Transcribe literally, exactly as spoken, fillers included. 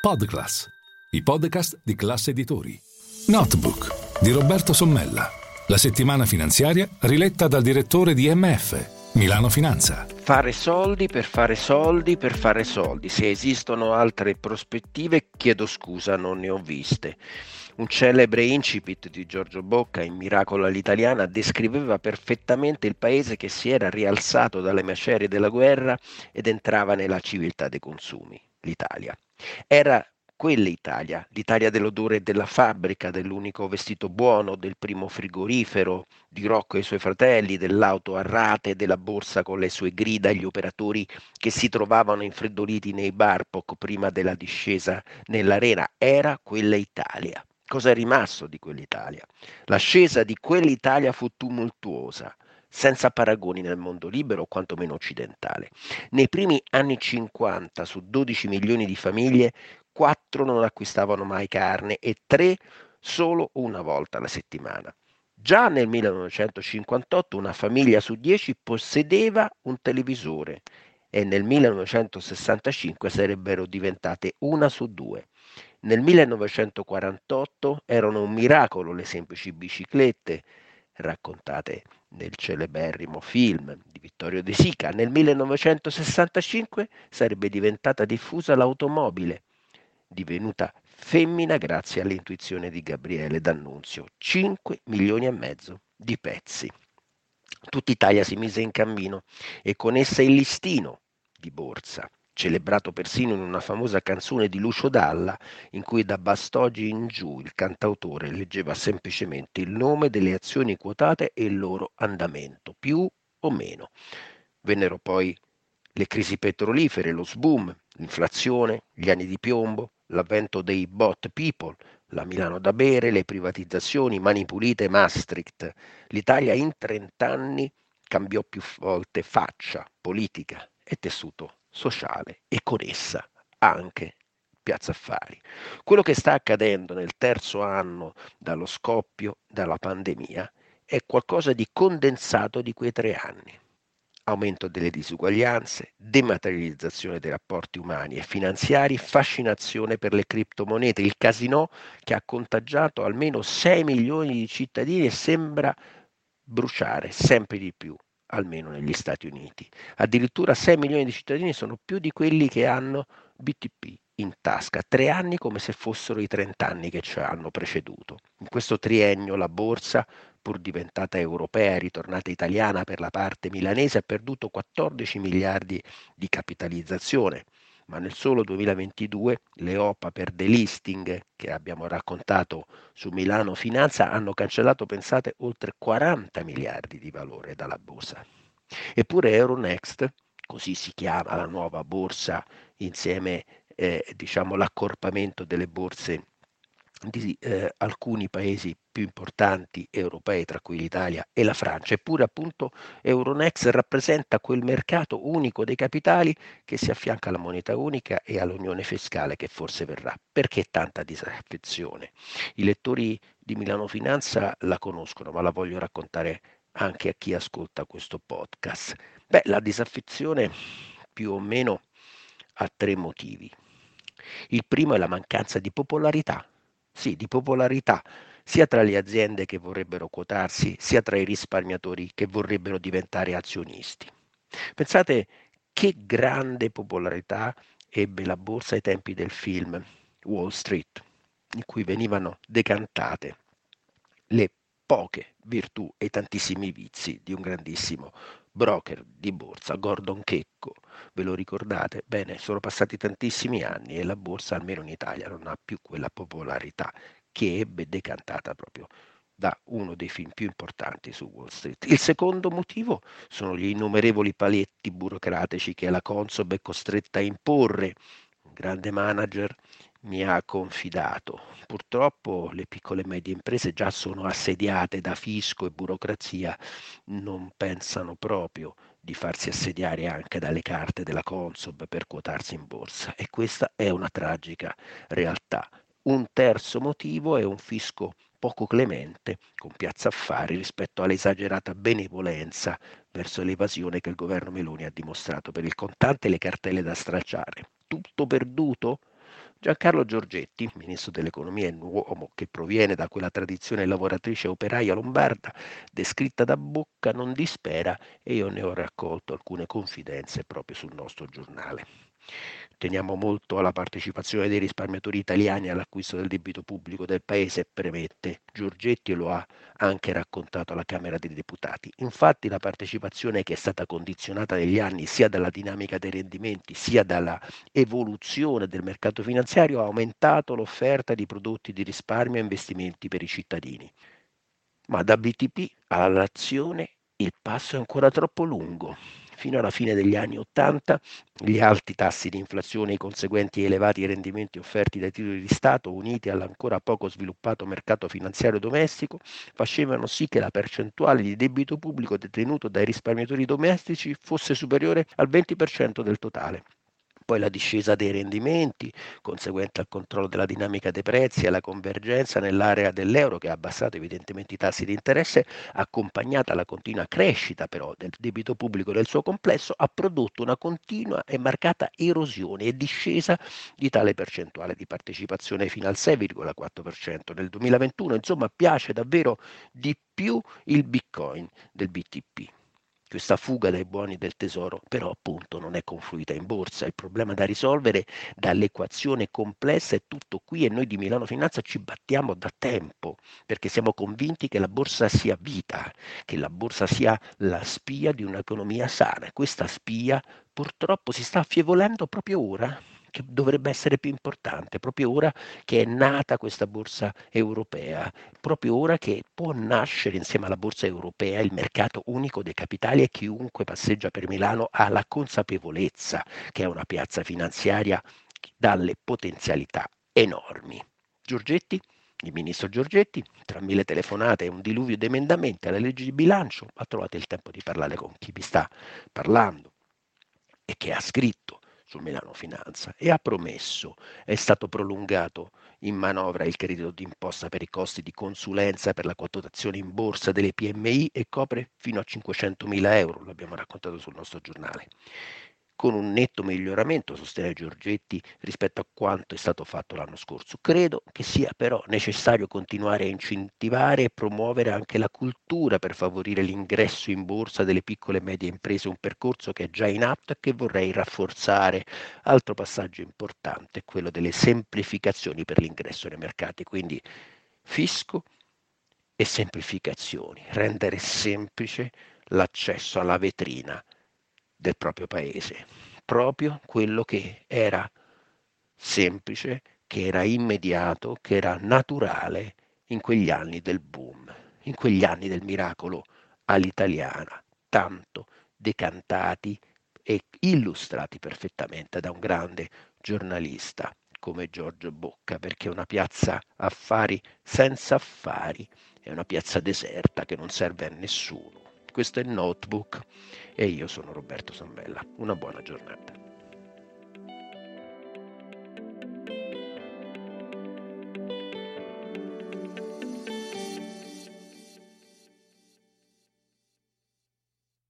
PodClass, i podcast di Class Editori. Notebook di Roberto Sommella, la settimana finanziaria riletta dal direttore di M F Milano Finanza. Fare soldi per fare soldi per fare soldi. Se esistono altre prospettive, chiedo scusa, non ne ho viste. Un celebre incipit di Giorgio Bocca in Miracolo all'italiana descriveva perfettamente il paese che si era rialzato dalle macerie della guerra ed entrava nella civiltà dei consumi, l'Italia. Era quell'Italia, l'Italia dell'odore della fabbrica, dell'unico vestito buono, del primo frigorifero, di Rocco e i suoi fratelli, dell'auto a rate, della borsa con le sue grida, gli operatori che si trovavano infreddoliti nei bar poco prima della discesa nell'arena. Era quella Italia. Cosa è rimasto di quell'Italia? L'ascesa di quell'Italia fu tumultuosa, senza paragoni nel mondo libero o quantomeno occidentale. Nei primi anni cinquanta, su dodici milioni di famiglie, quattro non acquistavano mai carne e tre solo una volta alla settimana. Già nel millenovecentocinquantotto una famiglia su dieci possedeva un televisore e nel millenovecentosessantacinque sarebbero diventate una su due. Nel millenovecentoquarantotto erano un miracolo le semplici biciclette, raccontate nel celeberrimo film di Vittorio De Sica. Nel millenovecentosessantacinque sarebbe diventata diffusa l'automobile, divenuta femmina grazie all'intuizione di Gabriele D'Annunzio. cinque milioni e mezzo di pezzi. Tutta Italia si mise in cammino e con essa il listino di borsa, celebrato persino in una famosa canzone di Lucio Dalla, in cui da Bastoggi in giù il cantautore leggeva semplicemente il nome delle azioni quotate e il loro andamento, più o meno. Vennero poi le crisi petrolifere, lo sboom, l'inflazione, gli anni di piombo, l'avvento dei bot people, la Milano da bere, le privatizzazioni, Mani Pulite, Maastricht. L'Italia in trent'anni cambiò più volte faccia, politica e tessuto sociale e con essa anche Piazza Affari. Quello che sta accadendo nel terzo anno dallo scoppio della pandemia è qualcosa di condensato di quei tre anni. Aumento delle disuguaglianze, dematerializzazione dei rapporti umani e finanziari, fascinazione per le criptomonete, il casinò che ha contagiato almeno sei milioni di cittadini e sembra bruciare sempre di più, almeno negli Stati Uniti. Addirittura sei milioni di cittadini sono più di quelli che hanno B T P in tasca, tre anni come se fossero i trent'anni che ci hanno preceduto. In questo triennio la borsa, pur diventata europea e ritornata italiana per la parte milanese, ha perduto quattordici miliardi di capitalizzazione, ma nel solo duemilaventidue le O P A per delisting che abbiamo raccontato su Milano Finanza hanno cancellato, pensate, oltre quaranta miliardi di valore dalla borsa. Eppure Euronext, così si chiama la nuova borsa insieme eh, diciamo l'accorpamento delle borse di eh, alcuni paesi più importanti europei, tra cui l'Italia e la Francia. Eppure appunto Euronext rappresenta quel mercato unico dei capitali che si affianca alla moneta unica e all'unione fiscale che forse verrà. Perché tanta disaffezione? I lettori di Milano Finanza la conoscono, ma la voglio raccontare anche a chi ascolta questo podcast. Beh, la disaffezione più o meno ha tre motivi. Il primo è la mancanza di popolarità. Sì, di popolarità, sia tra le aziende che vorrebbero quotarsi, sia tra i risparmiatori che vorrebbero diventare azionisti. Pensate che grande popolarità ebbe la borsa ai tempi del film Wall Street, in cui venivano decantate le poche virtù e i tantissimi vizi di un grandissimo broker di borsa, Gordon Checco. Ve lo ricordate? Bene, sono passati tantissimi anni e la borsa, almeno in Italia, non ha più quella popolarità che ebbe decantata proprio da uno dei film più importanti su Wall Street. Il secondo motivo sono gli innumerevoli paletti burocratici che la Consob è costretta a imporre. Un grande manager mi ha confidato: purtroppo le piccole e medie imprese già sono assediate da fisco e burocrazia, non pensano proprio di farsi assediare anche dalle carte della Consob per quotarsi in borsa, e questa è una tragica realtà. Un terzo motivo è un fisco poco clemente con Piazza Affari rispetto all'esagerata benevolenza verso l'evasione che il governo Meloni ha dimostrato per il contante e le cartelle da stralciare. Tutto perduto? Giancarlo Giorgetti, ministro dell'economia e uomo che proviene da quella tradizione lavoratrice operaia lombarda descritta da Bocca, non dispera e io ne ho raccolto alcune confidenze proprio sul nostro giornale. Teniamo molto alla partecipazione dei risparmiatori italiani all'acquisto del debito pubblico del Paese, premette. Giorgetti lo ha anche raccontato alla Camera dei Deputati. Infatti la partecipazione, che è stata condizionata negli anni sia dalla dinamica dei rendimenti sia dalla evoluzione del mercato finanziario, ha aumentato l'offerta di prodotti di risparmio e investimenti per i cittadini. Ma da B T P all'azione il passo è ancora troppo lungo. Fino alla fine degli anni Ottanta, gli alti tassi di inflazione e i conseguenti elevati rendimenti offerti dai titoli di Stato, uniti all'ancora poco sviluppato mercato finanziario domestico, facevano sì che la percentuale di debito pubblico detenuto dai risparmiatori domestici fosse superiore al venti per cento del totale. Poi la discesa dei rendimenti, conseguente al controllo della dinamica dei prezzi e alla convergenza nell'area dell'euro che ha abbassato evidentemente i tassi di interesse, accompagnata alla continua crescita però del debito pubblico nel suo complesso, ha prodotto una continua e marcata erosione e discesa di tale percentuale di partecipazione fino al sei virgola quattro per cento nel duemilaventuno. Insomma, piace davvero di più il Bitcoin del B T P. Questa fuga dai buoni del tesoro però appunto non è confluita in borsa. Il problema da risolvere dall'equazione complessa è tutto qui e noi di Milano Finanza ci battiamo da tempo perché siamo convinti che la borsa sia vita, che la borsa sia la spia di un'economia sana. E questa spia purtroppo si sta affievolendo proprio ora, che dovrebbe essere più importante, proprio ora che è nata questa borsa europea, proprio ora che può nascere insieme alla borsa europea il mercato unico dei capitali e chiunque passeggia per Milano ha la consapevolezza che è una piazza finanziaria dalle potenzialità enormi. Giorgetti, il ministro Giorgetti, tra mille telefonate e un diluvio di emendamenti alla legge di bilancio, ha trovato il tempo di parlare con chi vi sta parlando e che ha scritto su Milano Finanza e ha promesso, è stato prolungato in manovra il credito d'imposta per i costi di consulenza per la quotazione in borsa delle P M I e copre fino a cinquecentomila euro, l'abbiamo raccontato sul nostro giornale. Con un netto miglioramento, sostiene Giorgetti, rispetto a quanto è stato fatto l'anno scorso. Credo che sia però necessario continuare a incentivare e promuovere anche la cultura per favorire l'ingresso in borsa delle piccole e medie imprese, un percorso che è già in atto e che vorrei rafforzare. Altro passaggio importante è quello delle semplificazioni per l'ingresso nei mercati, quindi fisco e semplificazioni, rendere semplice l'accesso alla vetrina del proprio paese, proprio quello che era semplice, che era immediato, che era naturale in quegli anni del boom, in quegli anni del miracolo all'italiana, tanto decantati e illustrati perfettamente da un grande giornalista come Giorgio Bocca, perché una piazza affari senza affari è una piazza deserta che non serve a nessuno. Questo è il Notebook e io sono Roberto Sommella. Una buona giornata.